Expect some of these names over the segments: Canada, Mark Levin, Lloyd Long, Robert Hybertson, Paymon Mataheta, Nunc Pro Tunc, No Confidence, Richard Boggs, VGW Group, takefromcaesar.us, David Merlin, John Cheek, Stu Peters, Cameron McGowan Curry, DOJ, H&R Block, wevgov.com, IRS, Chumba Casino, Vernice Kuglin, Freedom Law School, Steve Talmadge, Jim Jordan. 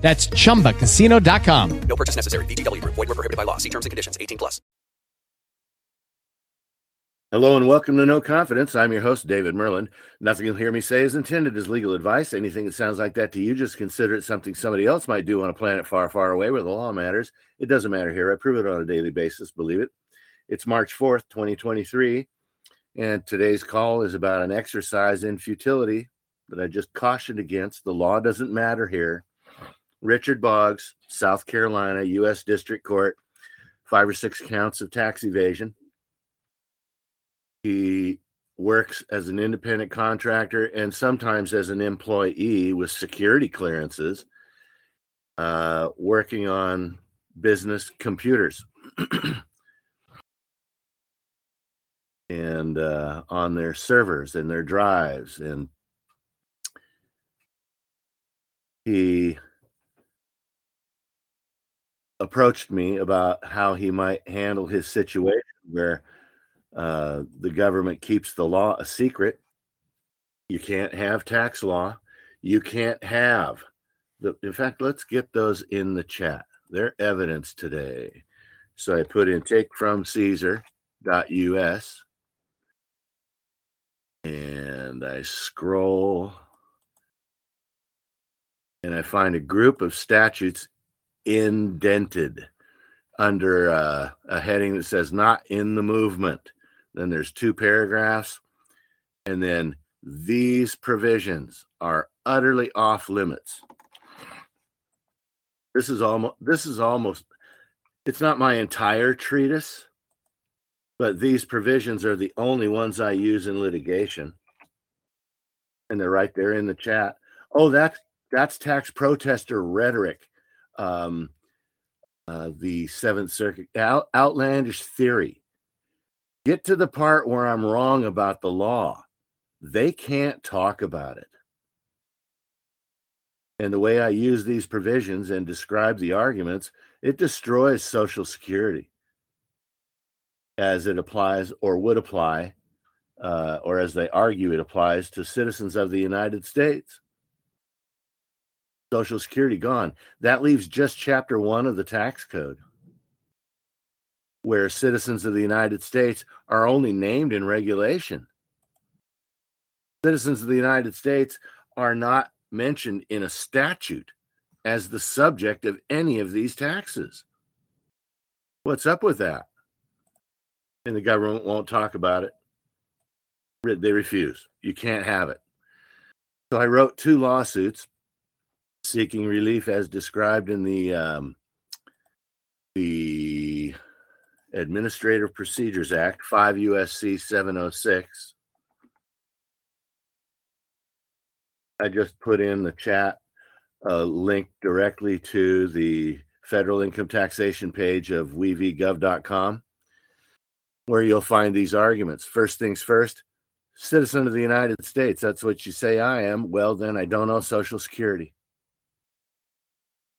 That's ChumbaCasino.com. No purchase necessary. VGW Group. Void where prohibited by law. See terms and conditions. 18+. Hello and welcome to No Confidence. I'm your host, David Merlin. Nothing you'll hear me say is intended as legal advice. Anything that sounds like that to you, just consider it something somebody else might do on a planet far, far away where the law matters. It doesn't matter here. I prove it on a daily basis. Believe it. It's March 4th, 2023. And today's call is about an exercise in futility that I just cautioned against. The law doesn't matter here. Richard Boggs, South Carolina, U.S. District Court, 5 or 6 counts of tax evasion. He works as an independent contractor and sometimes as an employee with security clearances, working on business computers and on their servers and their drives. And he approached me about how he might handle his situation where the government keeps the law a secret. You can't have tax law. You can't have the, in fact, let's get those in the chat. They're evidence today. So I put in takefromcaesar.us and I scroll and I find a group of statutes indented under a heading that says not in the movement. Then there's 2 paragraphs. And then these provisions are utterly off limits. This is almost, it's not my entire treatise, but these provisions are the only ones I use in litigation. And they're right there in the chat. Oh, that's tax protester rhetoric. The Seventh Circuit, outlandish theory. Get to the part where I'm wrong about the law. They can't talk about it. And the way I use these provisions and describe the arguments, it destroys Social Security as it applies or would apply, or as they argue it applies to citizens of the United States. Social Security gone. That leaves just Chapter 1 of the tax code, where citizens of the United States are only named in regulation. Citizens of the United States are not mentioned in a statute as the subject of any of these taxes. What's up with that? And the government won't talk about it. They refuse. You can't have it. So I wrote 2 lawsuits seeking relief as described in the Administrative Procedures Act, 5 U.S.C. 706. I just put in the chat a link directly to the federal income taxation page of wevgov.com, where you'll find these arguments. First things first, citizen of the United States, that's what you say I am. Well, then I don't owe Social Security,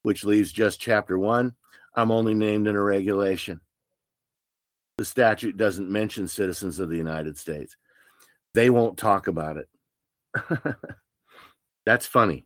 which leaves just Chapter 1. I'm only named in a regulation. The statute doesn't mention citizens of the United States. They won't talk about it. That's funny.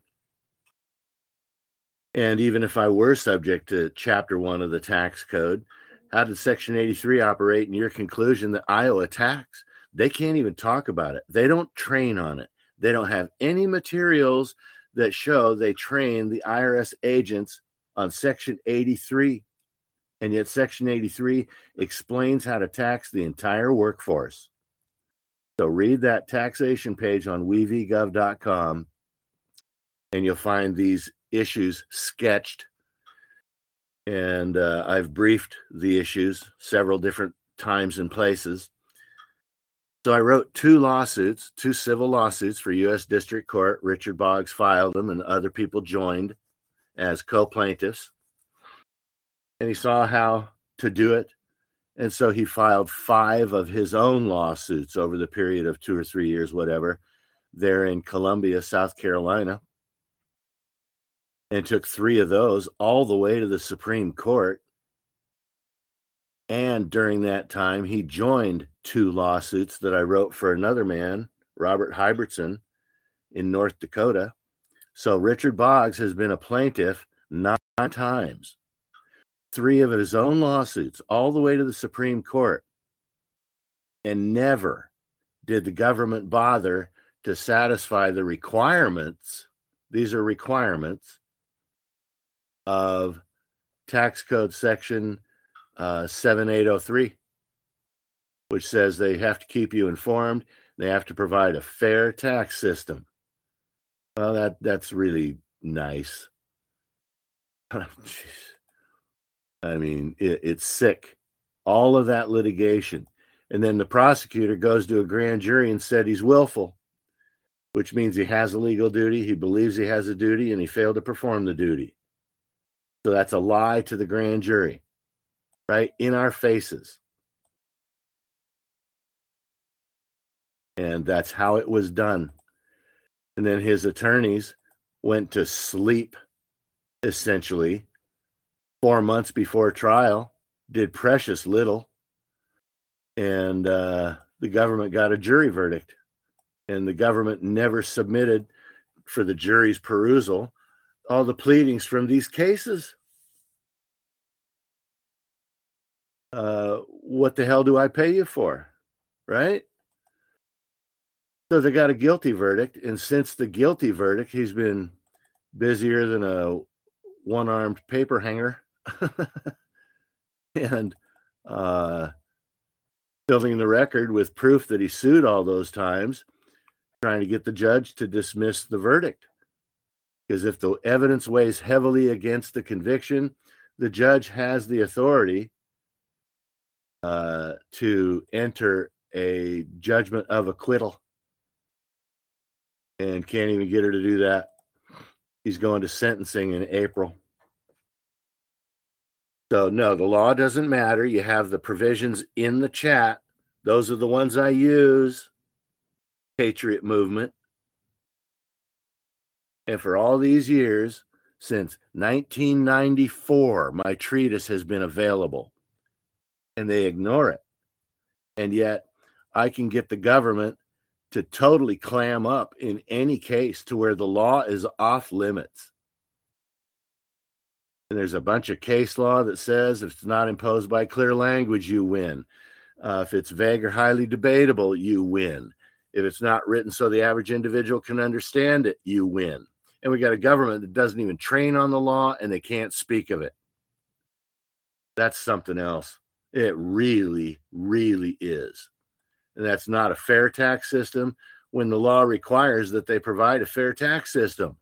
And even if I were subject to Chapter 1 of the tax code, how did Section 83 operate in your conclusion that I owe a tax? They can't even talk about it. They don't train on it. They don't have any materials that show they train the IRS agents on Section 83. And yet Section 83 explains how to tax the entire workforce. So read that taxation page on wevgov.com and you'll find these issues sketched. And I've briefed the issues several different times and places. So I wrote 2 lawsuits, 2 civil lawsuits for U.S. District Court. Richard Boggs filed them and other people joined as co-plaintiffs. And he saw how to do it And so he filed 5 of his own lawsuits over the period of 2 or 3 years, whatever, there in Columbia, South Carolina, and took 3 of those all the way to the Supreme Court. And during that time, he joined 2 lawsuits that I wrote for another man, Robert Hybertson, in North Dakota. So Richard Boggs has been a plaintiff 9 times. 3 of his own lawsuits all the way to the Supreme Court. And never did the government bother to satisfy the requirements. These are requirements of tax code section 7803, which says they have to keep you informed. They have to provide a fair tax system. Well, that's really nice. I mean, it's sick. All of that litigation. And then the prosecutor goes to a grand jury and said he's willful, which means he has a legal duty, he believes he has a duty, and he failed to perform the duty. So that's a lie to the grand jury, right? In our faces. And that's how it was done. And then his attorneys went to sleep, essentially, 4 months before trial, did precious little, and the government got a jury verdict. And the government never submitted for the jury's perusal all the pleadings from these cases. What the hell do I pay you for, right? So they got a guilty verdict, and since the guilty verdict, he's been busier than a one-armed paper hanger and filling the record with proof that he sued all those times, trying to get the judge to dismiss the verdict. Because if the evidence weighs heavily against the conviction, the judge has the authority to enter a judgment of acquittal. And can't even get her to do that. He's going to sentencing in April. So no, the law doesn't matter. You have the provisions in the chat. Those are the ones I use. Patriot movement. And for all these years, since 1994, my treatise has been available. And they ignore it. And yet, I can get the government to totally clam up in any case to where the law is off limits. And there's a bunch of case law that says if it's not imposed by clear language, you win. If it's vague or highly debatable, you win. If it's not written so the average individual can understand it, you win. And we got a government that doesn't even train on the law and they can't speak of it. That's something else. It really, really is. And that's not a fair tax system when the law requires that they provide a fair tax system.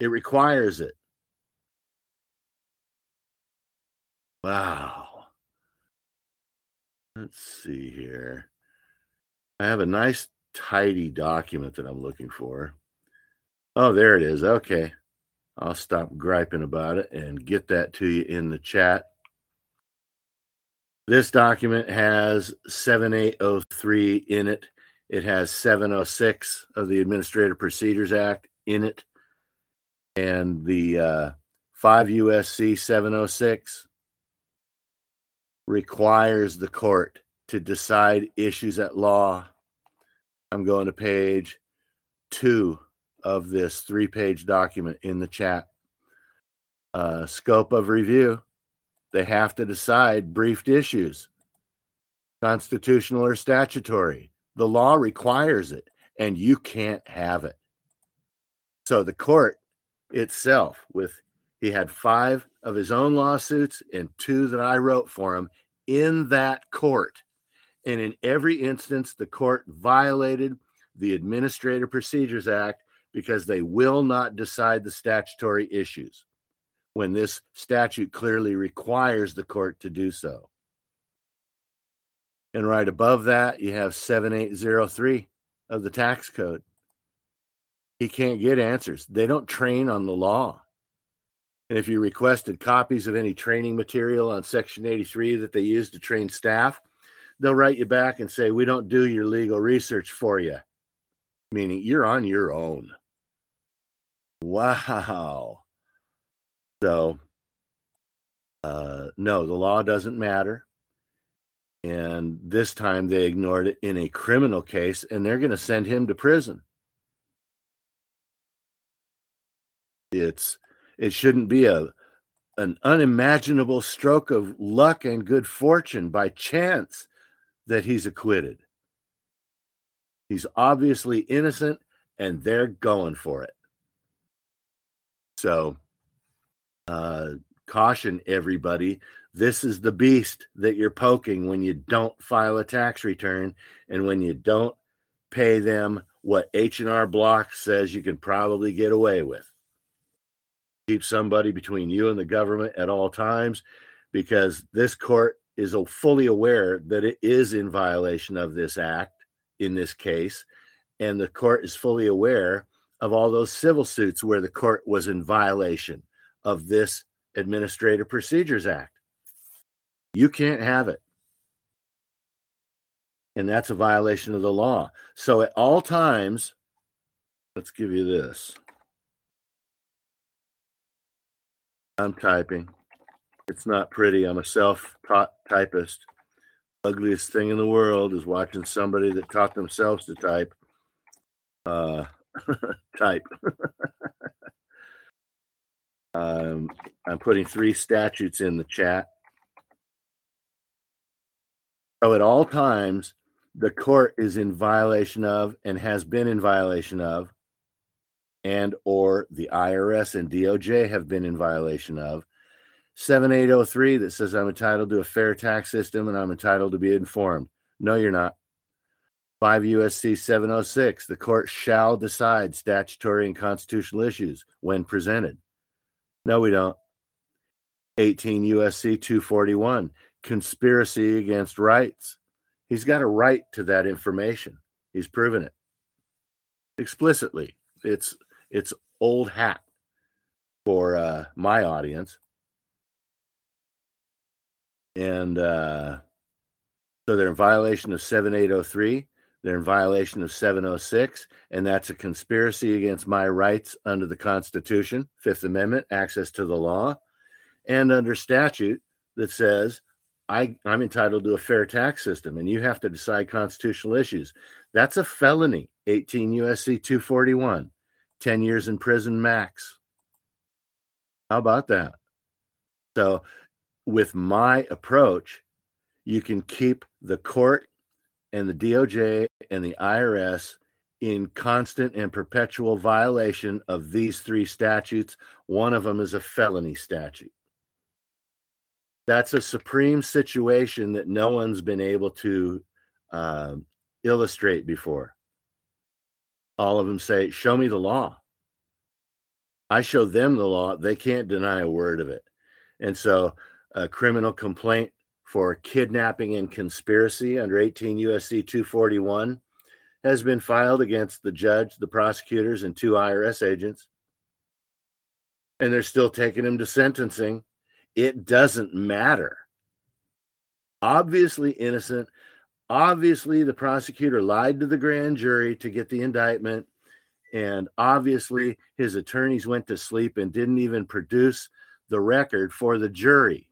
It requires it. Wow. Let's see here. I have a nice, tidy document that I'm looking for. Oh, there it is. Okay. I'll stop griping about it and get that to you in the chat. This document has 7803 in it. It has 706 of the Administrative Procedures Act in it. And the 5 USC 706 requires the court to decide issues at law. I'm going to page 2 of this 3-page document in the chat. Scope of review. They have to decide briefed issues, constitutional or statutory. The law requires it, and you can't have it. So the court itself, he had 5 of his own lawsuits and 2 that I wrote for him in that court. And in every instance, the court violated the Administrative Procedures Act because they will not decide the statutory issues when this statute clearly requires the court to do so. And right above that, you have 7803 of the tax code. He can't get answers. They don't train on the law. And if you requested copies of any training material on Section 83 that they use to train staff, they'll write you back and say, we don't do your legal research for you, meaning you're on your own. Wow. So, no, the law doesn't matter. And this time they ignored it in a criminal case, and they're going to send him to prison. It shouldn't be an unimaginable stroke of luck and good fortune by chance that he's acquitted. He's obviously innocent, and they're going for it. So, caution, everybody. This is the beast that you're poking when you don't file a tax return and when you don't pay them what H&R Block says you can probably get away with. Keep somebody between you and the government at all times, because this court is fully aware that it is in violation of this act in this case, and the court is fully aware of all those civil suits where the court was in violation of this Administrative Procedures Act. You can't have it. And that's a violation of the law. So at all times, let's give you this. I'm typing. It's not pretty. I'm a self-taught typist. Ugliest thing in the world is watching somebody that taught themselves to type. Type. I'm putting 3 statutes in the chat. So at all times, the court is in violation of and has been in violation of, and or the IRS and DOJ have been in violation of, 7803 that says I'm entitled to a fair tax system and I'm entitled to be informed. No, you're not. 5 USC 706, the court shall decide statutory and constitutional issues when presented. No, we don't. 18 USC 241, conspiracy against rights. He's got a right to that information. He's proven it explicitly. It's old hat for my audience. And so they're in violation of 7803. They're in violation of 706, and that's a conspiracy against my rights under the Constitution, Fifth Amendment, access to the law, and under statute that says I'm entitled to a fair tax system, and you have to decide constitutional issues. That's a felony, 18 U.S.C. 241, 10 years in prison max. How about that? So with my approach, you can keep the court and the DOJ and the IRS in constant and perpetual violation of these 3 statutes. One of them is a felony statute. That's a supreme situation that no one's been able to illustrate before. All of them say, show me the law. I show them the law. They can't deny a word of it. And so a criminal complaint for kidnapping and conspiracy under 18 U.S.C. 241 has been filed against the judge, the prosecutors, and 2 IRS agents. And they're still taking him to sentencing. It doesn't matter. Obviously innocent. Obviously the prosecutor lied to the grand jury to get the indictment. And obviously his attorneys went to sleep and didn't even produce the record for the jury.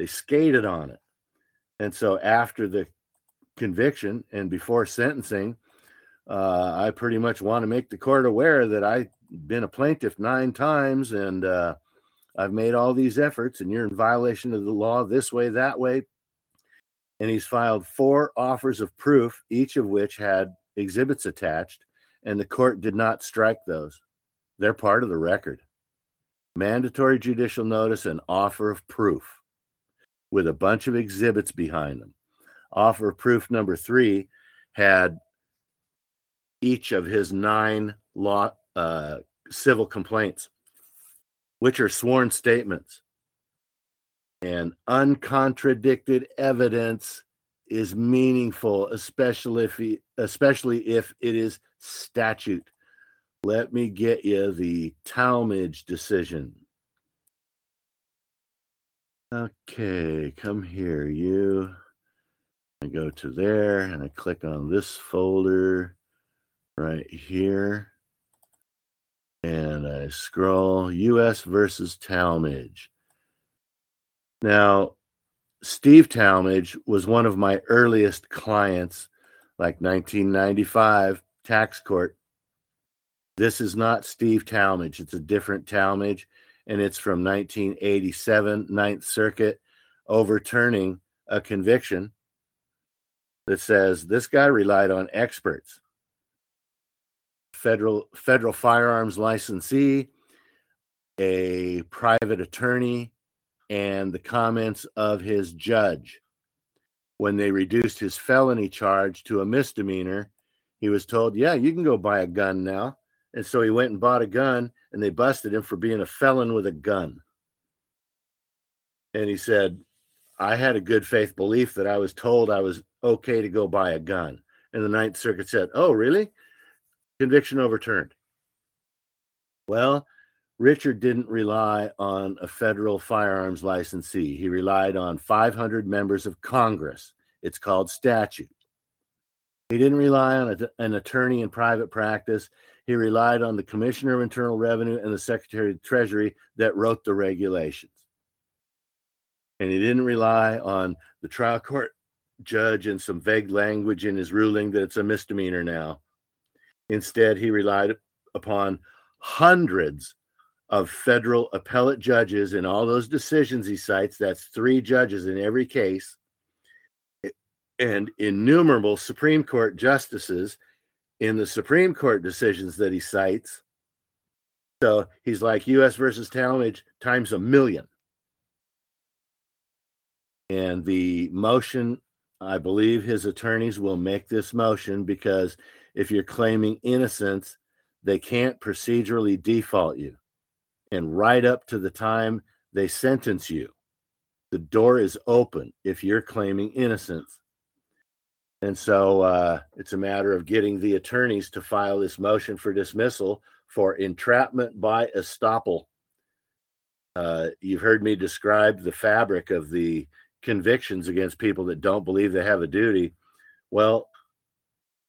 They skated on it. And so after the conviction and before sentencing, I pretty much want to make the court aware that I've been a plaintiff 9 times, and I've made all these efforts, and you're in violation of the law this way, that way. And he's filed 4 offers of proof, each of which had exhibits attached, and the court did not strike those. They're part of the record. Mandatory judicial notice and offer of proof, with a bunch of exhibits behind them. Offer of proof number 3 had each of his 9 civil complaints, which are sworn statements. And uncontradicted evidence is meaningful, especially if it is statute Let me get you the Talmadge decision. Okay, come here, you. I go to there, and I click on this folder right here. And I scroll, U.S. versus Talmadge. Now, Steve Talmadge was one of my earliest clients, like 1995, tax court. This is not Steve Talmadge. It's a different Talmadge, and it's from 1987, Ninth Circuit, overturning a conviction that says this guy relied on experts. Federal firearms licensee, a private attorney, and the comments of his judge. When they reduced his felony charge to a misdemeanor, he was told, yeah, you can go buy a gun now. And so he went and bought a gun, and they busted him for being a felon with a gun. And he said, I had a good faith belief that I was told I was okay to go buy a gun. And the Ninth Circuit said, oh, really? Conviction overturned. Well, Richard didn't rely on a federal firearms licensee. He relied on 500 members of Congress. It's called statute. He didn't rely on an attorney in private practice. He relied on the Commissioner of Internal Revenue and the Secretary of the Treasury that wrote the regulations. And he didn't rely on the trial court judge and some vague language in his ruling that it's a misdemeanor now. Instead, he relied upon hundreds of federal appellate judges in all those decisions he cites. That's three judges in every case, and innumerable Supreme Court justices in the Supreme Court decisions that he cites. So he's like U.S. versus Talmadge times 1,000,000. And the motion, I believe his attorneys will make this motion, because if you're claiming innocence, they can't procedurally default you. And right up to the time they sentence you, the door is open if you're claiming innocence. And so it's a matter of getting the attorneys to file this motion for dismissal for entrapment by estoppel. You've heard me describe the fabric of the convictions against people that don't believe they have a duty. Well,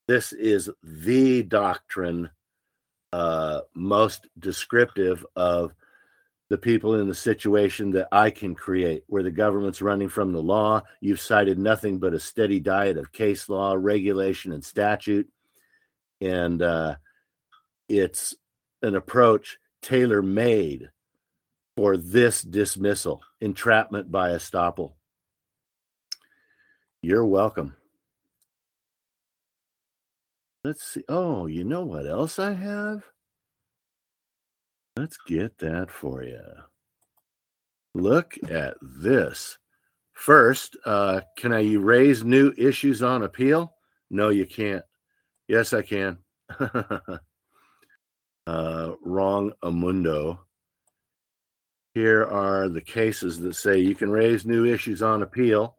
this is the doctrine most descriptive of the people in the situation that I can create, where the government's running from the law. You've cited nothing but a steady diet of case law, regulation, and statute. And it's an approach tailor-made for this dismissal, entrapment by estoppel. You're welcome. Let's see. Oh, you know what else I have? Let's get that for you. Look at this. First, can I raise new issues on appeal? No, you can't. Yes, I can. Wrong amundo. Here are the cases that say you can raise new issues on appeal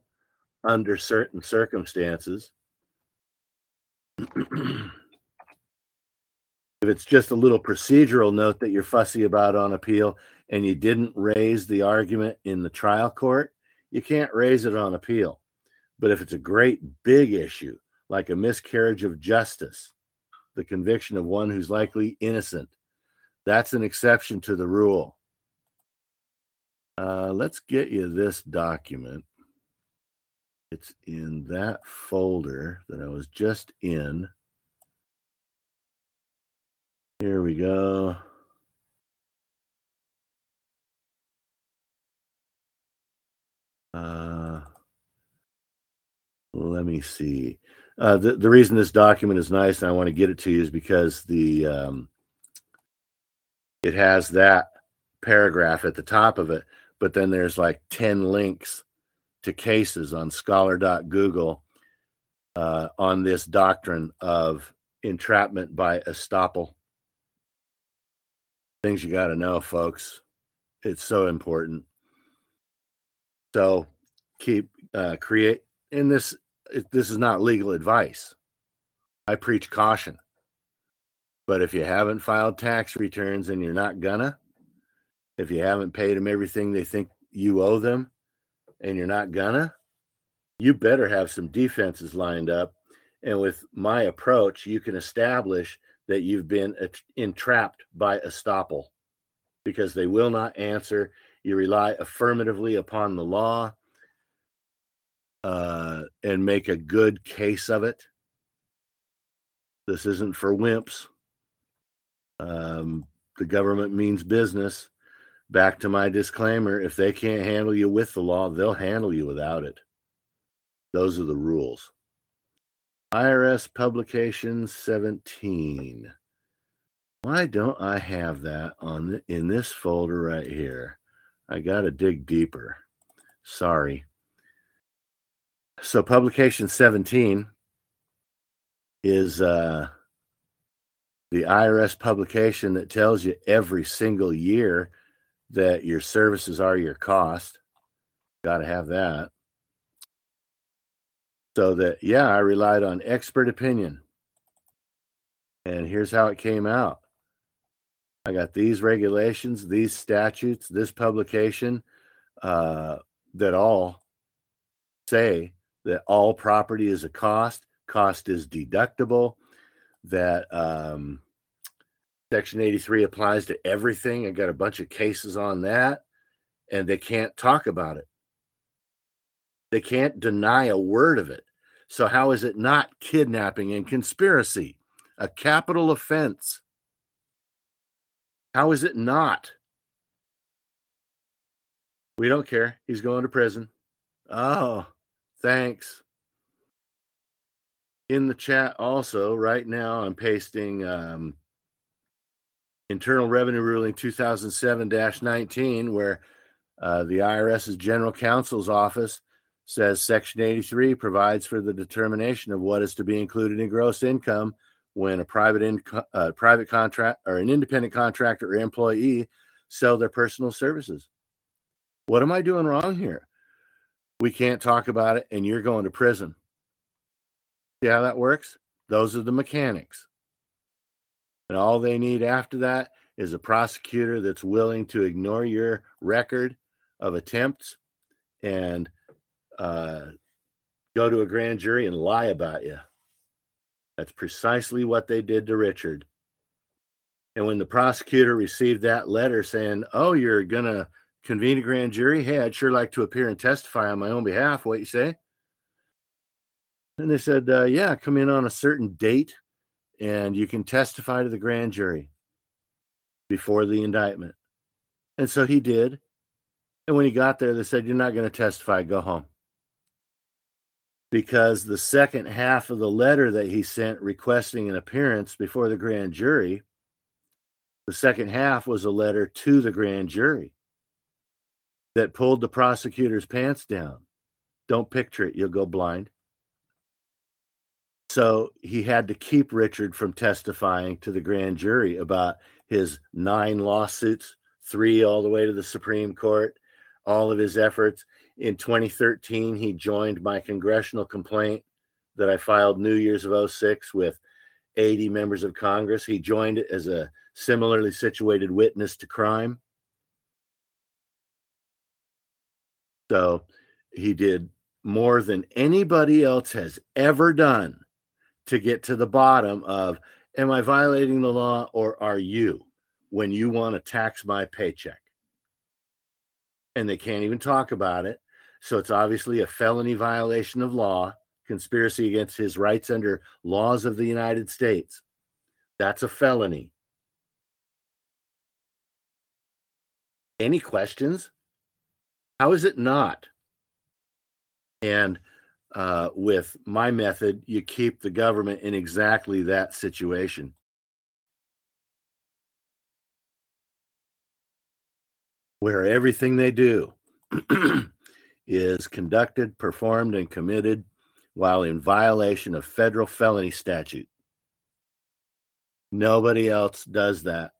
under certain circumstances. If it's just a little procedural note that you're fussy about on appeal and you didn't raise the argument in the trial court, you can't raise it on appeal. But if it's a great big issue, like a miscarriage of justice, the conviction of one who's likely innocent, that's an exception to the rule. Let's get you this document. It's in that folder that I was just in. Here we go. Let me see. The reason this document is nice and I want to get it to you is because the it has that paragraph at the top of it, but then there's like 10 links to cases on scholar.google on this doctrine of entrapment by estoppel. Things you got to know, folks. It's so important. So keep create in this. This is not legal advice. I preach caution. But if you haven't filed tax returns and you're not gonna, if you haven't paid them everything they think you owe them and you're not gonna, you better have some defenses lined up. And with my approach, you can establish that you've been entrapped by estoppel because they will not answer. You rely affirmatively upon the law and make a good case of it. This isn't for wimps. The government means business. Back to my disclaimer, if they can't handle you with the law, they'll handle you without it. Those are the rules. IRS Publication 17. Why don't I have that on in this folder right here? I got to dig deeper. Sorry. So Publication 17 is the IRS publication that tells you every single year that your services are your cost. Got to have that. So that, yeah, I relied on expert opinion. And here's how it came out. I got these regulations, these statutes, this publication that all say that all property is a cost, cost is deductible, that Section 83 applies to everything. I got a bunch of cases on that, and they can't talk about it. They can't deny a word of it. So how is it not kidnapping and conspiracy, a capital offense? How is it not? We don't care. He's going to prison. Oh, thanks. In the chat also, right now, I'm pasting Internal Revenue Ruling 2007-19, where the IRS's General Counsel's Office says Section 83 provides for the determination of what is to be included in gross income when a private contract or an independent contractor or employee sell their personal services. What am I doing wrong here? We can't talk about it, and you're going to prison. See how that works? Those are the mechanics. And all they need after that is a prosecutor that's willing to ignore your record of attempts and go to a grand jury and lie about you. That's precisely what they did to Richard. And when the prosecutor received that letter saying, oh, you're going to convene a grand jury? Hey, I'd sure like to appear and testify on my own behalf. What you say? And they said, yeah, come in on a certain date and you can testify to the grand jury before the indictment. And so he did. And when he got there, they said, you're not going to testify. Go home. Because the second half of the letter that he sent requesting an appearance before the grand jury, the second half was a letter to the grand jury that pulled the prosecutor's pants down. Don't picture it. You'll go blind. So he had to keep Richard from testifying to the grand jury about his 9 lawsuits, 3 all the way to the Supreme Court, all of his efforts. In 2013, he joined my congressional complaint that I filed New Year's of 2006 with 80 members of Congress. He joined it as a similarly situated witness to crime. So he did more than anybody else has ever done to get to the bottom of, am I violating the law or are you when you want to tax my paycheck? And they can't even talk about it. So it's obviously a felony violation of law, conspiracy against his rights under laws of the United States. That's a felony. Any questions? How is it not? And with my method, you keep the government in exactly that situation. Where everything they do is conducted, performed, and committed while in violation of federal felony statute. Nobody else does that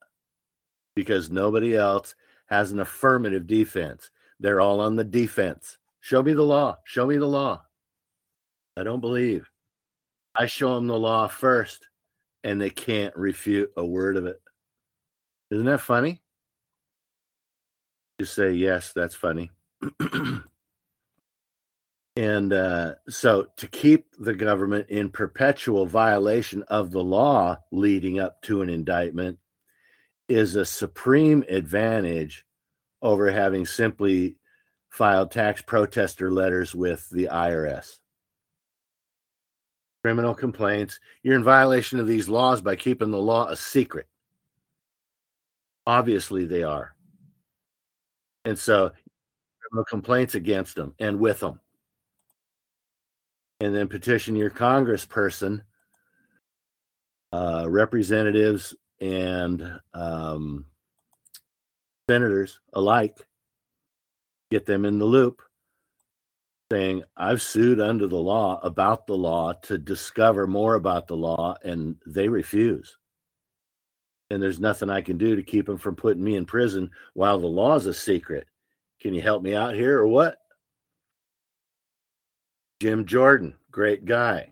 because nobody else has an affirmative defense. They're all on the defense. Show me the law. Show me the law. I don't believe. I show them the law first, and they can't refute a word of it. Isn't that funny? You say, yes, that's funny. And so to keep the government in perpetual violation of the law leading up to an indictment is a supreme advantage over having simply filed tax protester letters with the IRS. Criminal complaints. You're in violation of these laws by keeping the law a secret. Obviously they are. And so criminal complaints against them and with them. And then petition your congressperson, representatives, and senators alike. Get them in the loop, saying, I've sued under the law about the law to discover more about the law, and they refuse. And there's nothing I can do to keep them from putting me in prison while the law's a secret. Can you help me out here or what? Jim Jordan, great guy.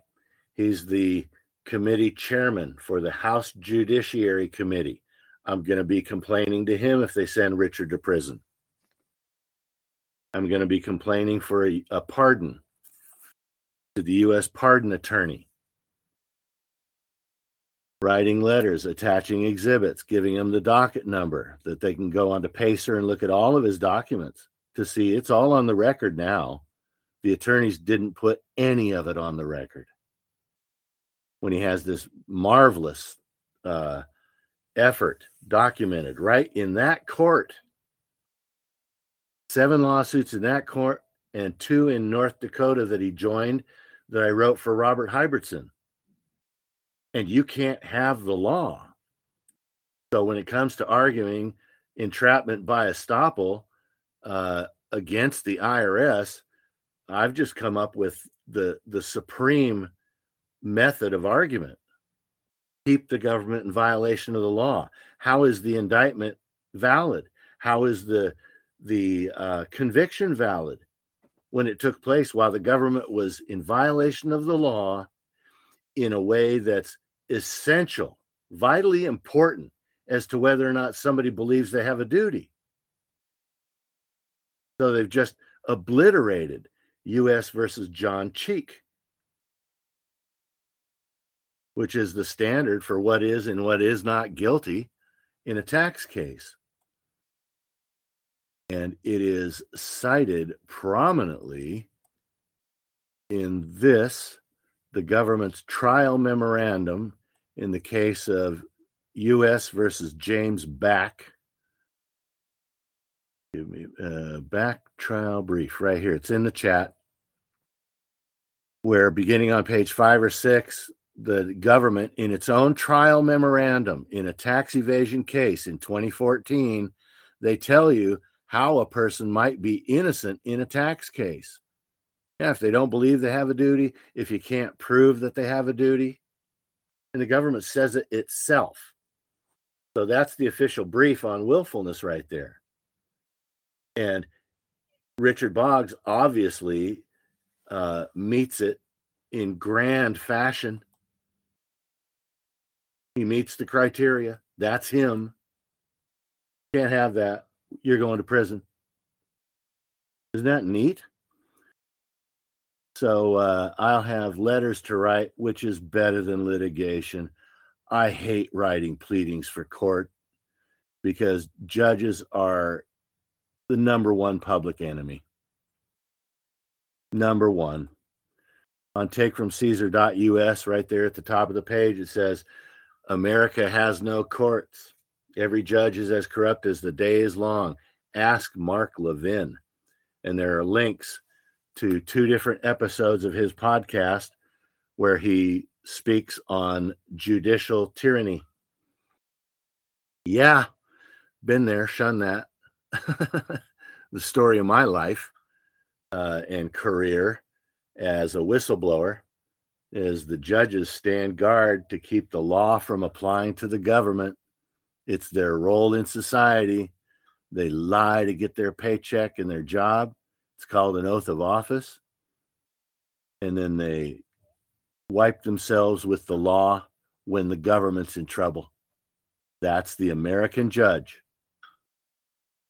He's the committee chairman for the House Judiciary Committee. I'm going to be complaining to him if they send Richard to prison. I'm going to be complaining for a pardon to the U.S. pardon attorney. Writing letters, attaching exhibits, giving him the docket number that they can go on to Pacer and look at all of his documents to see it's all on the record now. The attorneys didn't put any of it on the record. When he has this marvelous effort documented right in that court, 7 lawsuits in that court and 2 in North Dakota that he joined that I wrote for Robert Hybertson. And you can't have the law. So when it comes to arguing entrapment by estoppel against the IRS, I've just come up with the supreme method of argument. Keep the government in violation of the law. How is the indictment valid? How is the conviction valid when it took place while the government was in violation of the law in a way that's essential, vitally important as to whether or not somebody believes they have a duty? So they've just obliterated U.S. versus John Cheek, which is the standard for what is and what is not guilty in a tax case. And it is cited prominently in this, the government's trial memorandum in the case of U.S. versus James Back. Give me back trial brief right here. It's in the chat where, beginning on page 5 or 6, the government in its own trial memorandum in a tax evasion case in 2014, they tell you how a person might be innocent in a tax case. Yeah, if they don't believe they have a duty, if you can't prove that they have a duty, and the government says it itself. So that's the official brief on willfulness right there. And Richard Boggs obviously meets it in grand fashion. He meets the criteria. That's him. Can't have that. You're going to prison. Isn't that neat? So I'll have letters to write, which is better than litigation. I hate writing pleadings for court because judges are the #1 public enemy. #1. On takefromcaesar.us, right there at the top of the page, it says, America has no courts. Every judge is as corrupt as the day is long. Ask Mark Levin. And there are links to 2 different episodes of his podcast where he speaks on judicial tyranny. Yeah, been there, shun that. The story of my life and career as a whistleblower is the judges stand guard to keep the law from applying to the government. It's their role in society. They lie to get their paycheck and their job. It's called an oath of office. And then they wipe themselves with the law when the government's in trouble. That's the American judge.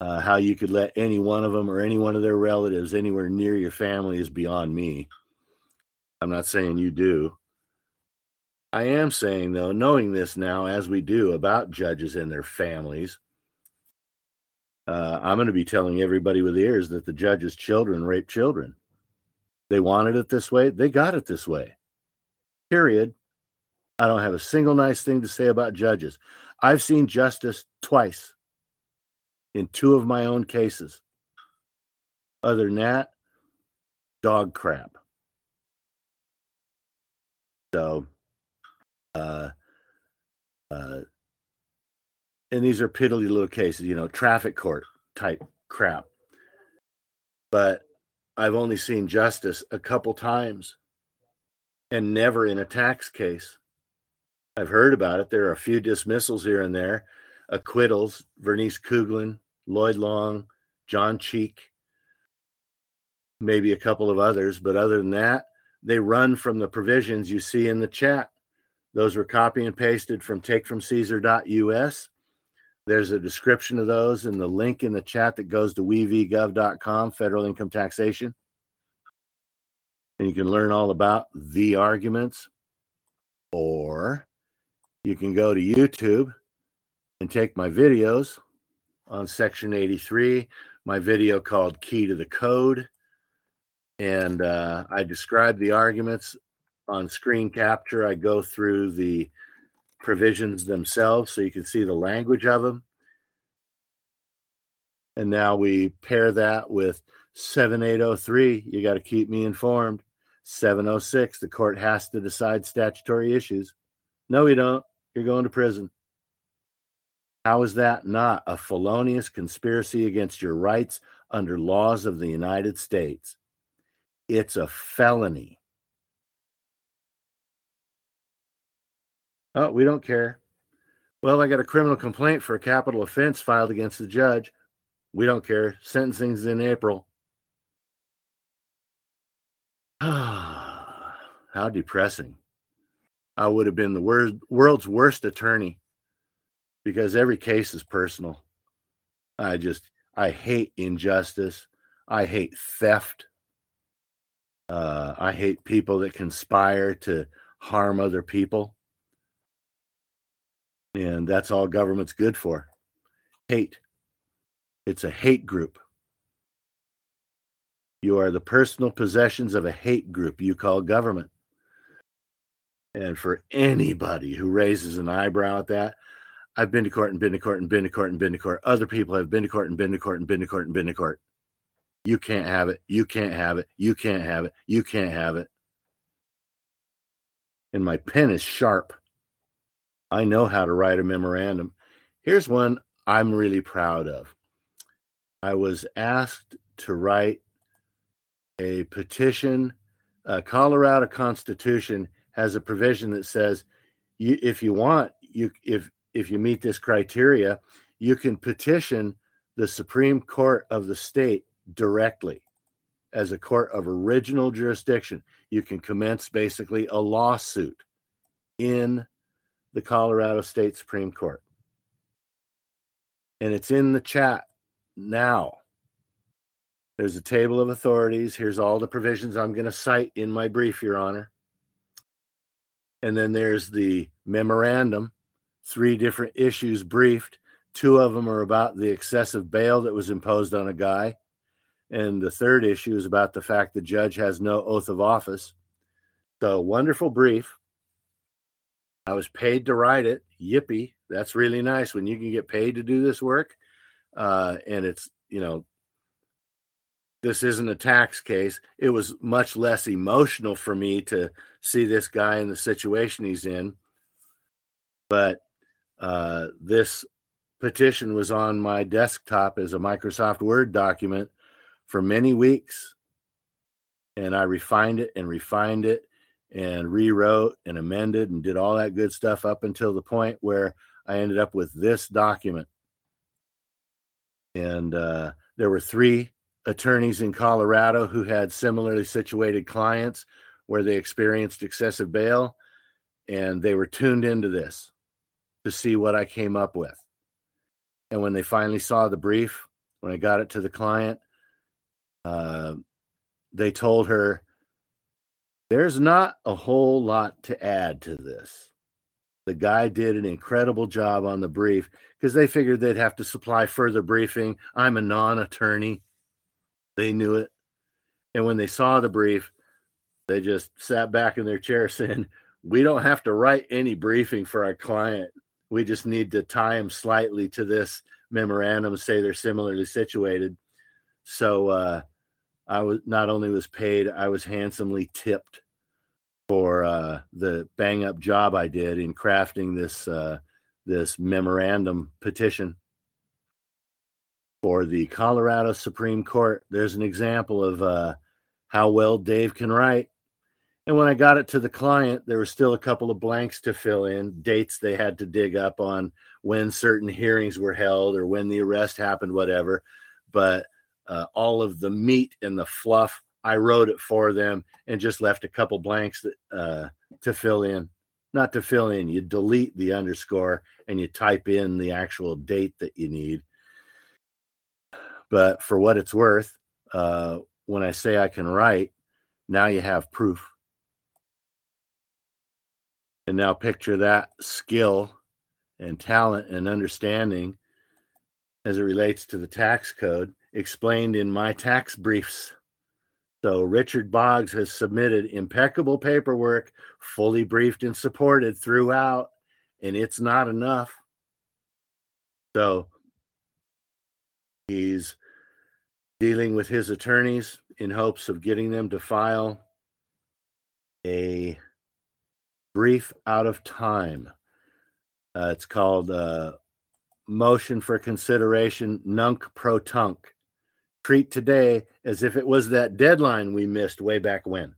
How you could let any one of them or any one of their relatives anywhere near your family is beyond me. I'm not saying you do. I am saying, though, knowing this now, as we do, about judges and their families, I'm going to be telling everybody with ears that the judge's children rape children. They wanted it this way. They got it this way. Period. I don't have a single nice thing to say about judges. I've seen justice twice in two of my own cases. Other than that, dog crap. So, and these are piddly little cases, you know, traffic court type crap. But I've only seen justice a couple times and never in a tax case. I've heard about it. There are a few dismissals here and there, acquittals, Vernice Kuglin, Lloyd Long, John Cheek, maybe a couple of others. But other than that, they run from the provisions you see in the chat. Those were copy and pasted from takefromcaesar.us. There's a description of those and the link in the chat that goes to wevgov.com, federal income taxation. And you can learn all about the arguments. Or you can go to YouTube and take my videos on Section 83, my video called Key to the Code. And I describe the arguments on screen capture. I go through the provisions themselves so you can see the language of them. And now we pair that with 7803, you got to keep me informed. 706, the court has to decide statutory issues. No, we don't. You're going to prison. How is that not a felonious conspiracy against your rights under laws of the United States? It's a felony. Oh, we don't care. Well, I got a criminal complaint for a capital offense filed against the judge. We don't care. Sentencing's in April. How depressing. I would have been the world's worst attorney because every case is personal. I hate injustice. I hate theft. I hate people that conspire to harm other people. And that's all government's good for. Hate. It's a hate group. You are the personal possessions of a hate group you call government. And for anybody who raises an eyebrow at that, I've been to court and been to court and been to court and been to court. Other people have been to court and been to court and been to court and been to court. You can't have it. You can't have it. You can't have it. You can't have it. And my pen is sharp. I know how to write a memorandum. Here's one I'm really proud of. I was asked to write a petition. Colorado Constitution has a provision that says, if you meet this criteria, you can petition the Supreme Court of the state directly as a court of original jurisdiction. You can commence basically a lawsuit in the Colorado State Supreme Court. And it's in the chat now. There's a table of authorities. Here's all the provisions I'm going to cite in my brief, Your Honor. And then there's the memorandum, 3 different issues briefed. 2 of them are about the excessive bail that was imposed on a guy. And the third issue is about the fact the judge has no oath of office. So, wonderful brief. I was paid to write it. Yippee. That's really nice when you can get paid to do this work. And it's, you know, this isn't a tax case. It was much less emotional for me to see this guy in the situation he's in. But this petition was on my desktop as a Microsoft Word document for many weeks. And I refined it and rewrote and amended and did all that good stuff up until the point where I ended up with this document. And there were 3 attorneys in Colorado who had similarly situated clients where they experienced excessive bail. and they were tuned into this to see what I came up with. And when they finally saw the brief, when I got it to the client, they told her, there's not a whole lot to add to this. The guy did an incredible job on the brief, because they figured they'd have to supply further briefing. I'm a non-attorney. They knew it. And when they saw the brief, they just sat back in their chair saying, we don't have to write any briefing for our client. We just need to tie them slightly to this memorandum, say they're similarly situated. So I was not only was paid, I was handsomely tipped for the bang-up job I did in crafting this this memorandum petition for the Colorado Supreme Court. There's an example of how well Dave can write. And when I got it to the client, there were still a couple of blanks to fill in, dates they had to dig up on when certain hearings were held or when the arrest happened, whatever. But all of the meat and the fluff, I wrote it for them and just left a couple blanks that, to fill in. Not to fill in, you delete the underscore and you type in the actual date that you need. But for what it's worth, when I say I can write, now you have proof. And now picture that skill and talent and understanding as it relates to the tax code explained in my tax briefs. So Richard Boggs has submitted impeccable paperwork, fully briefed and supported throughout, and it's not enough. So he's dealing with his attorneys in hopes of getting them to file a brief out of time. It's called Motion for Consideration Nunc Pro Tunc. Treat today as if it was that deadline we missed way back when.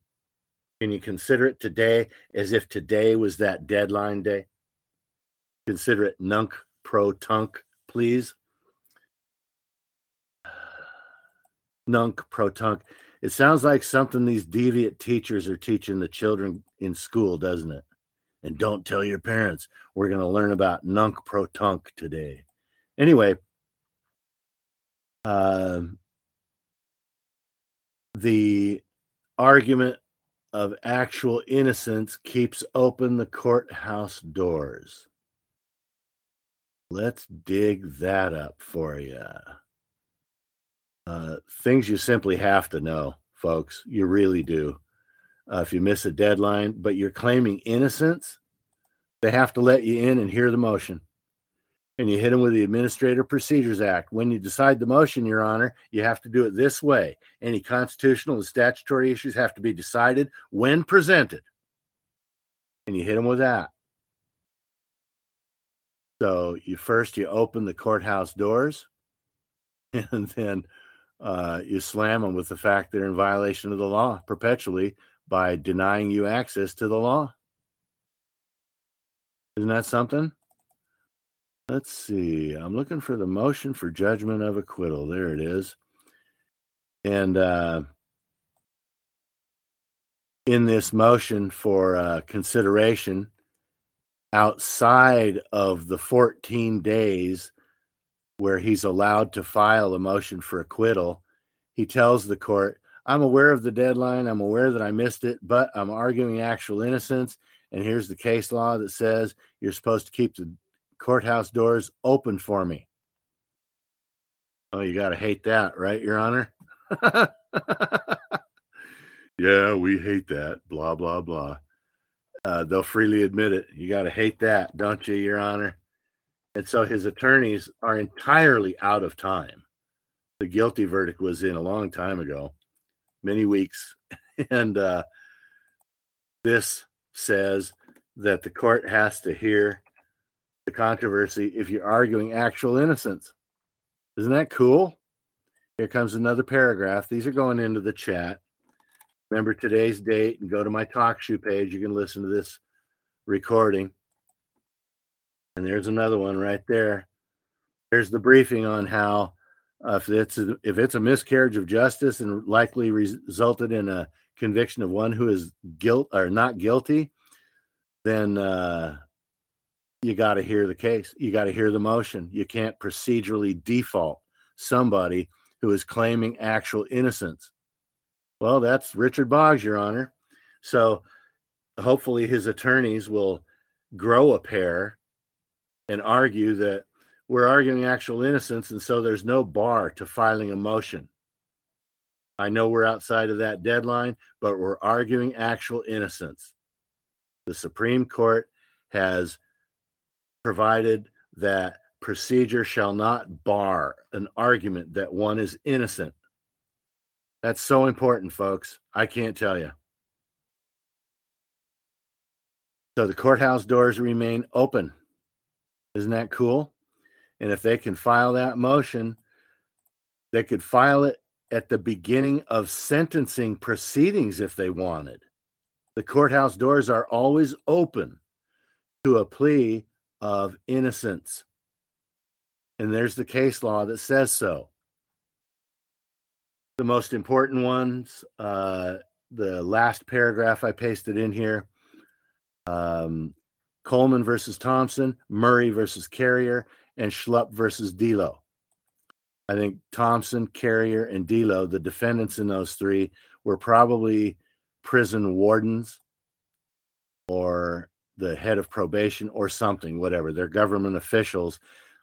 Can you consider it today as if today was that deadline day? Consider it Nunc Pro Tunc, please. Nunc Pro Tunc. It sounds like something these deviant teachers are teaching the children in school, doesn't it? And don't tell your parents. We're going to learn about Nunc Pro Tunc today. Anyway, the argument of actual innocence keeps open the courthouse doors. Let's dig that up for you. Things you simply have to know, folks. You really do. If you miss a deadline, but you're claiming innocence, they have to let you in and hear the motion. And you hit them with the Administrative Procedures Act. When you decide the motion, Your Honor, you have to do it this way. Any constitutional and statutory issues have to be decided when presented. And you hit them with that. So you open the courthouse doors, and then you slam them with the fact they're in violation of the law perpetually by denying you access to the law. Isn't that something? Let's see. I'm looking for the motion for judgment of acquittal. There it is. And in this motion for consideration, outside of the 14 days where he's allowed to file a motion for acquittal, he tells the court, I'm aware of the deadline, I'm aware that I missed it, but I'm arguing actual innocence, and here's the case law that says you're supposed to keep the courthouse doors open for me. Oh, you got to hate that, right, Your Honor? Yeah, we hate that, blah, blah, blah. They'll freely admit it. You got to hate that, don't you, Your Honor? And so his attorneys are entirely out of time. The guilty verdict was in a long time ago, many weeks. And this says that the court has to hear the controversy if you're arguing actual innocence. Isn't that cool? Here comes another paragraph. These are going into the chat. Remember today's date and go to my talk show page. You can listen to this recording. And there's another one right there. There's the briefing on how if it's a miscarriage of justice and likely resulted in a conviction of one who is not guilty, then you got to hear the case. You got to hear the motion. You can't procedurally default somebody who is claiming actual innocence. Well, that's Richard Boggs, Your Honor. So hopefully his attorneys will grow a pair and argue that we're arguing actual innocence, and so there's no bar to filing a motion. I know we're outside of that deadline, but we're arguing actual innocence. The Supreme Court has provided that procedure shall not bar an argument that one is innocent. That's so important, folks. I can't tell you. So the courthouse doors remain open. Isn't that cool? And if they can file that motion, they could file it at the beginning of sentencing proceedings if they wanted. The courthouse doors are always open to a plea of innocence. And there's the case law that says so. The most important ones, the last paragraph I pasted in here, Coleman versus Thompson, Murray versus Carrier, and Schlupp versus Delo. I think Thompson, Carrier, and Delo, the defendants in those three, were probably prison wardens or the head of probation or something, whatever. They're government officials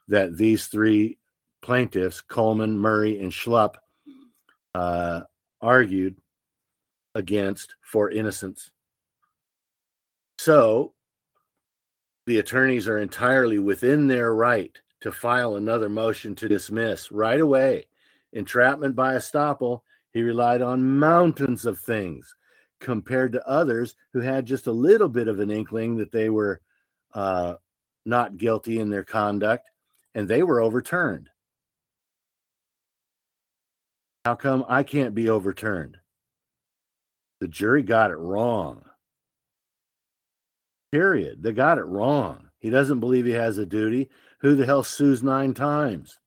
that these three plaintiffs, Coleman, Murray, and Schlupp, argued against for innocence. So the attorneys are entirely within their right to file another motion to dismiss right away. Entrapment by estoppel, he relied on mountains of things compared to others who had just a little bit of an inkling that they were not guilty in their conduct, and they were overturned. How come I can't be overturned? The jury got it wrong. Period. They got it wrong. He doesn't believe he has a duty. Who the hell sues 9 times?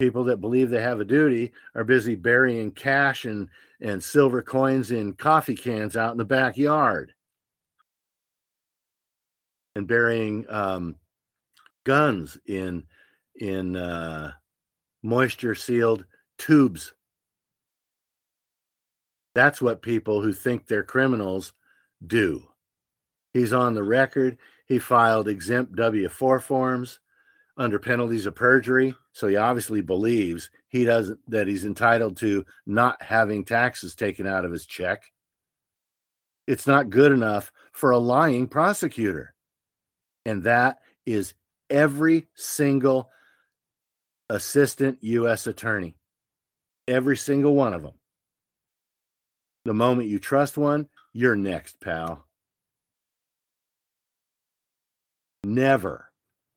People that believe they have a duty are busy burying cash and silver coins in coffee cans out in the backyard and burying guns in moisture-sealed tubes. That's what people who think they're criminals do. He's on the record. He filed exempt W-4 forms under penalties of perjury, so he obviously believes that he's entitled to not having taxes taken out of his check. It's not good enough for a lying prosecutor. And that is every single assistant U.S. attorney, every single one of them. The moment you trust one, you're next, pal. Never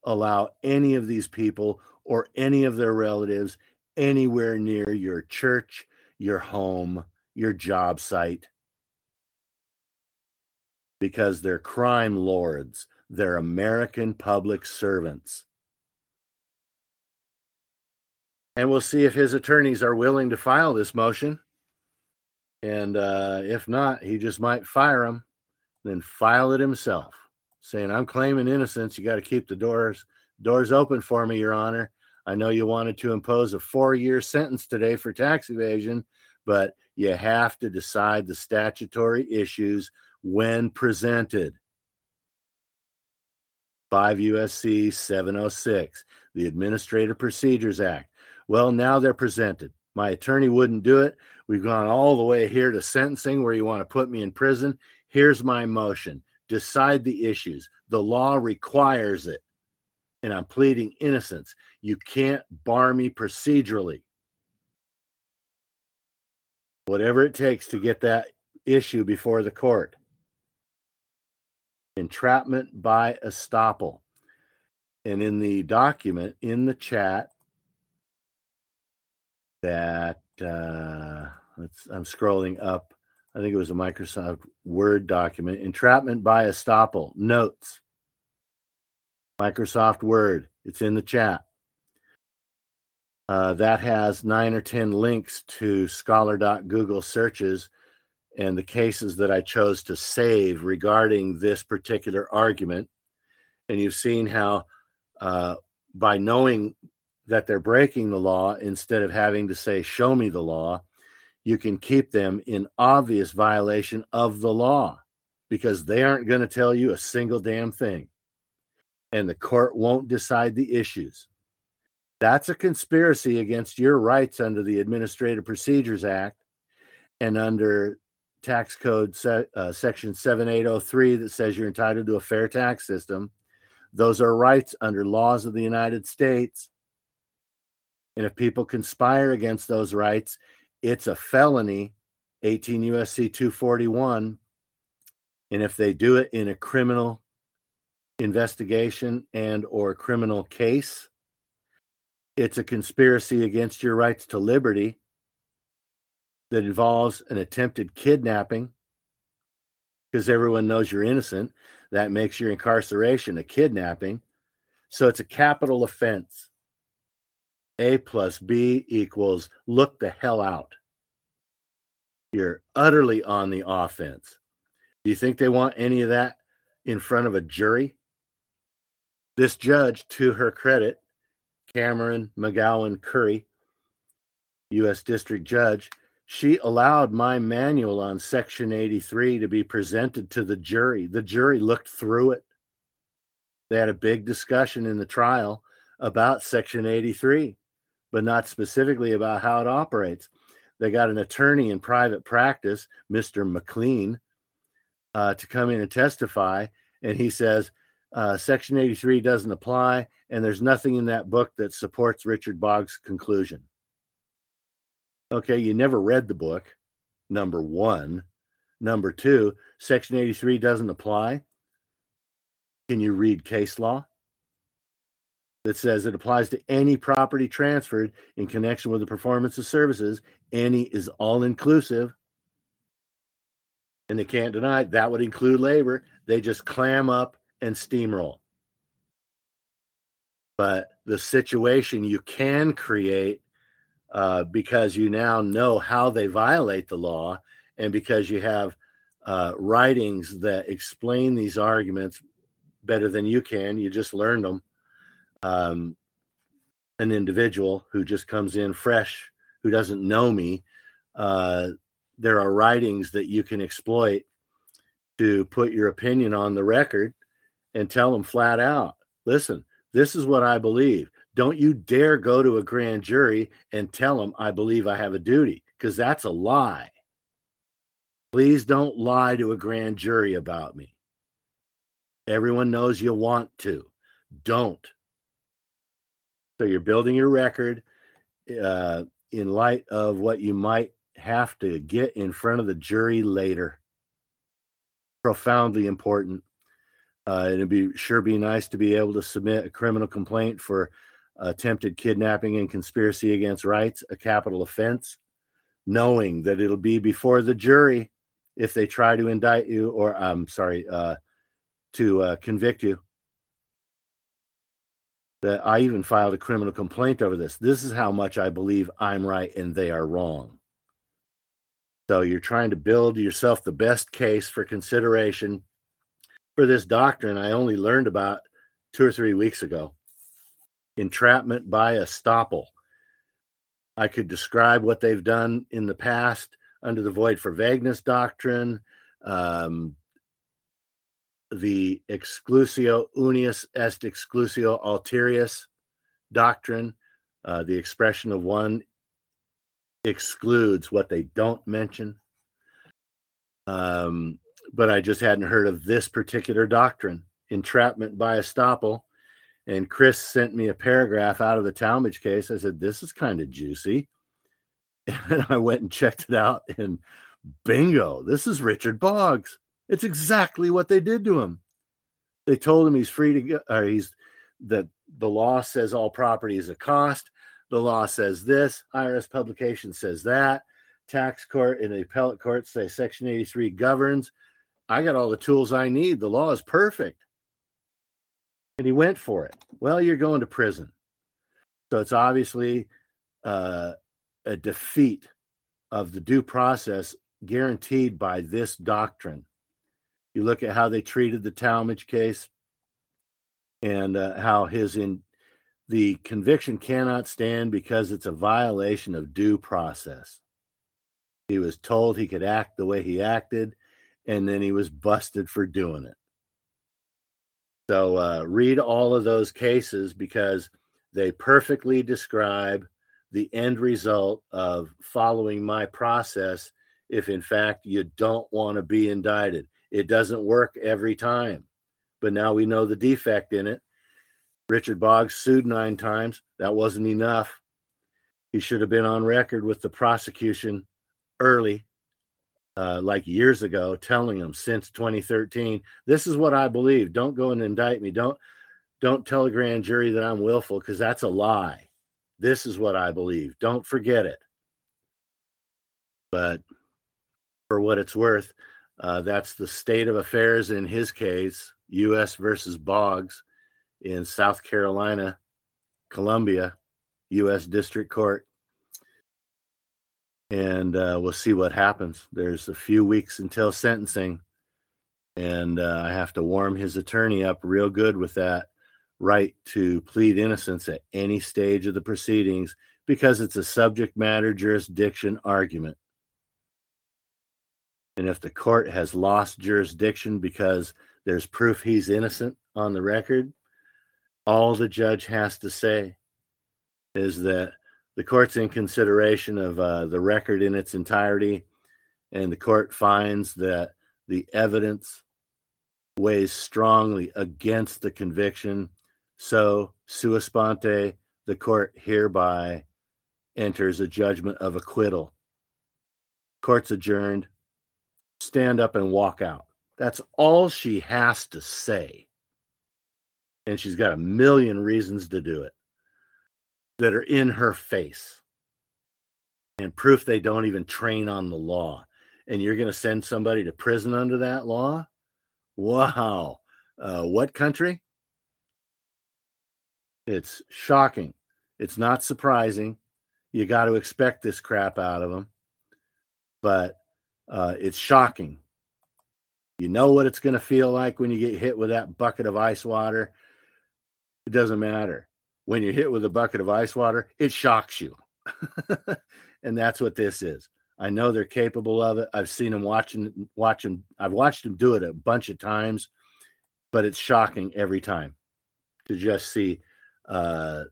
allow any of these people or any of their relatives anywhere near your church, your home, your job site, because they're crime lords. They're American public servants. And we'll see if his attorneys are willing to file this motion. And if not, he just might fire them, then file it himself, saying, I'm claiming innocence. You got to keep the doors open for me, Your Honor. I know you wanted to impose a 4-year sentence today for tax evasion, but you have to decide the statutory issues when presented. 5 U.S.C. 706, the Administrative Procedures Act. Well, now they're presented. My attorney wouldn't do it. We've gone all the way here to sentencing where you want to put me in prison. Here's my motion. Decide the issues. The law requires it. And I'm pleading innocence. You can't bar me procedurally. Whatever it takes to get that issue before the court. Entrapment by estoppel. And in the document, in the chat, that I'm scrolling up. I think it was a Microsoft Word document. Entrapment by estoppel. Notes. Microsoft Word. It's in the chat. That has 9 or 10 links to scholar.google searches and the cases that I chose to save regarding this particular argument. And you've seen how by knowing that they're breaking the law, instead of having to say, show me the law, you can keep them in obvious violation of the law because they aren't going to tell you a single damn thing. And the court won't decide the issues. That's a conspiracy against your rights under the Administrative Procedures Act and under Tax Code Section 7803 that says you're entitled to a fair tax system. Those are rights under laws of the United States. And if people conspire against those rights, it's a felony, 18 U.S.C. 241. And if they do it in a criminal investigation and or criminal case, it's a conspiracy against your rights to liberty that involves an attempted kidnapping, because everyone knows you're innocent. That makes your incarceration a kidnapping. So it's a capital offense. A plus B equals look the hell out. You're utterly on the offense. Do you think they want any of that in front of a jury? This judge, to her credit, Cameron McGowan Curry, U.S. District Judge, she allowed my manual on Section 83 to be presented to the jury. The jury looked through it. They had a big discussion in the trial about Section 83, but not specifically about how it operates. They got an attorney in private practice, Mr. McLean, to come in and testify, and he says, Section 83 doesn't apply, and there's nothing in that book that supports Richard Boggs' conclusion. Okay, you never read the book, number one. Number two, Section 83 doesn't apply. Can you read case law that says it applies to any property transferred in connection with the performance of services? Any is all-inclusive, and they can't deny it. That would include labor. They just clam up and steamroll. But the situation you can create because you now know how they violate the law, and because you have writings that explain these arguments better than you can, you just learned them. An individual who just comes in fresh, who doesn't know me, there are writings that you can exploit to put your opinion on the record and tell them flat out, listen, this is what I believe. Don't you dare go to a grand jury and tell them I believe I have a duty, because that's a lie. Please don't lie to a grand jury about me. Everyone knows you want to. Don't. So you're building your record in light of what you might have to get in front of the jury later. Profoundly important. It'd be nice to be able to submit a criminal complaint for attempted kidnapping and conspiracy against rights, a capital offense, knowing that it'll be before the jury if they try to indict you or, to convict you. That I even filed a criminal complaint over this. This is how much I believe I'm right and they are wrong. So you're trying to build yourself the best case for consideration for this doctrine I only learned about 2 or 3 weeks ago. Entrapment by estoppel. I could describe what they've done in the past under the void for vagueness doctrine, the exclusio unius est exclusio alterius doctrine, the expression of one excludes what they don't mention. But I just hadn't heard of this particular doctrine, entrapment by estoppel. And Chris sent me a paragraph out of the Talmadge case. I said, this is kind of juicy. And I went and checked it out, and bingo, this is Richard Boggs. It's exactly what they did to him. They told him he's free to go, or that the law says all property is a cost. The law says this, IRS publication says that, tax court and the appellate court say Section 83 governs. I got all the tools I need. The law is perfect. And he went for it. Well, you're going to prison. So it's obviously a defeat of the due process guaranteed by this doctrine. You look at how they treated the Talmadge case and how the conviction cannot stand because it's a violation of due process. He was told he could act the way he acted, and then he was busted for doing it. So read all of those cases because they perfectly describe the end result of following my process if, in fact, you don't want to be indicted. It doesn't work every time, but now we know the defect in it. Richard Boggs sued 9 times. That wasn't enough. He should have been on record with the prosecution early, like years ago, telling them since 2013, this is what I believe. Don't go and indict me. Don't tell a grand jury that I'm willful, because that's a lie. This is what I believe. Don't forget it. But for what it's worth, that's the state of affairs in his case, U.S. versus Boggs in South Carolina, Columbia, U.S. District Court. And we'll see what happens. There's a few weeks until sentencing, and I have to warm his attorney up real good with that right to plead innocence at any stage of the proceedings because it's a subject matter jurisdiction argument. And if the court has lost jurisdiction because there's proof he's innocent on the record, all the judge has to say is that the court's in consideration of the record in its entirety, and the court finds that the evidence weighs strongly against the conviction. So, sua sponte, the court hereby enters a judgment of acquittal. Court's adjourned. Stand up and walk out. That's all she has to say. And she's got a million reasons to do it that are in her face and proof they don't even train on the law. And you're going to send somebody to prison under that law? Wow. What country? It's shocking. It's not surprising. You got to expect this crap out of them. But it's shocking. You know what it's going to feel like when you get hit with that bucket of ice water. It doesn't matter. When you're hit with a bucket of ice water, it shocks you. And that's what this is. I know they're capable of it. I've seen them watching. I've watched them do it a bunch of times, but it's shocking every time to just see the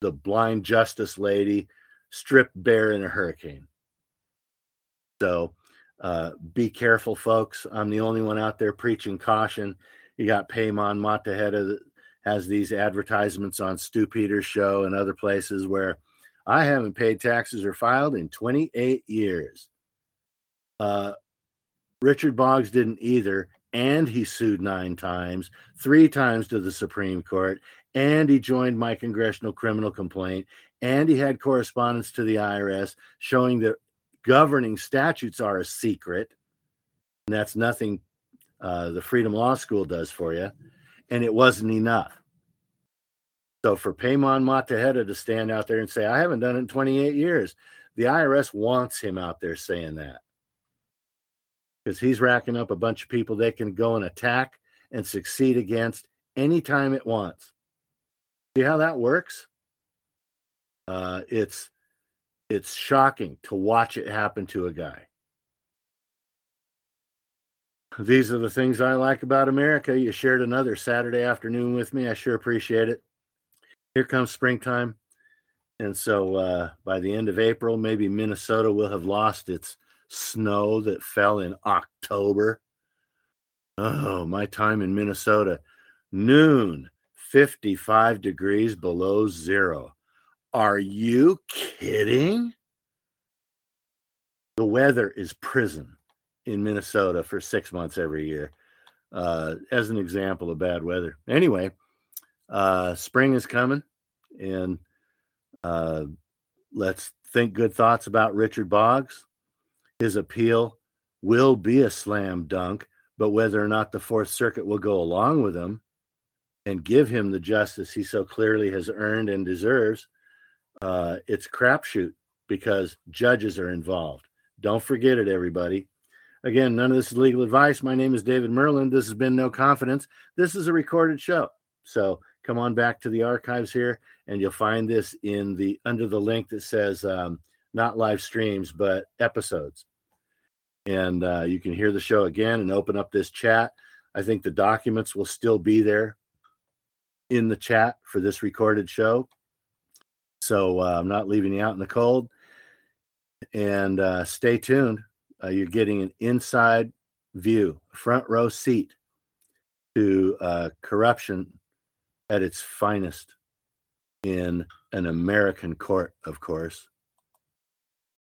blind justice lady stripped bare in a hurricane. So, be careful, folks. I'm the only one out there preaching caution. You got Paymon Mataheta that has these advertisements on Stu Peters' show and other places where I haven't paid taxes or filed in 28 years. Richard Boggs didn't either, and he sued 9 times, 3 times to the Supreme Court, and he joined my congressional criminal complaint, and he had correspondence to the IRS showing that governing statutes are a secret, and that's nothing the Freedom Law School does for you, and it wasn't enough. So for Paymon Mataheta to stand out there and say, I haven't done it in 28 years, the IRS wants him out there saying that because he's racking up a bunch of people they can go and attack and succeed against anytime it wants. See how that works? It's shocking to watch it happen to a guy. These are the things I like about America. You shared another Saturday afternoon with me. I sure appreciate it. Here comes springtime. And so by the end of April, maybe Minnesota will have lost its snow that fell in October. Oh, my time in Minnesota. Noon, 55 degrees below zero. Are you kidding? The weather is prison in Minnesota for 6 months every year, as an example of bad weather. Anyway, spring is coming, and let's think good thoughts about Richard Boggs. His appeal will be a slam dunk, but whether or not the Fourth Circuit will go along with him and give him the justice he so clearly has earned and deserves, it's crapshoot because judges are involved. Don't forget it, everybody. Again, none of this is legal advice. My name is David Merlin. This has been No Confidence. This is a recorded show. So come on back to the archives here, and you'll find this in the under the link that says not live streams, but episodes. And you can hear the show again and open up this chat. I think the documents will still be there in the chat for this recorded show. So I'm not leaving you out in the cold. And stay tuned. You're getting an inside view, front row seat to corruption at its finest in an American court, of course.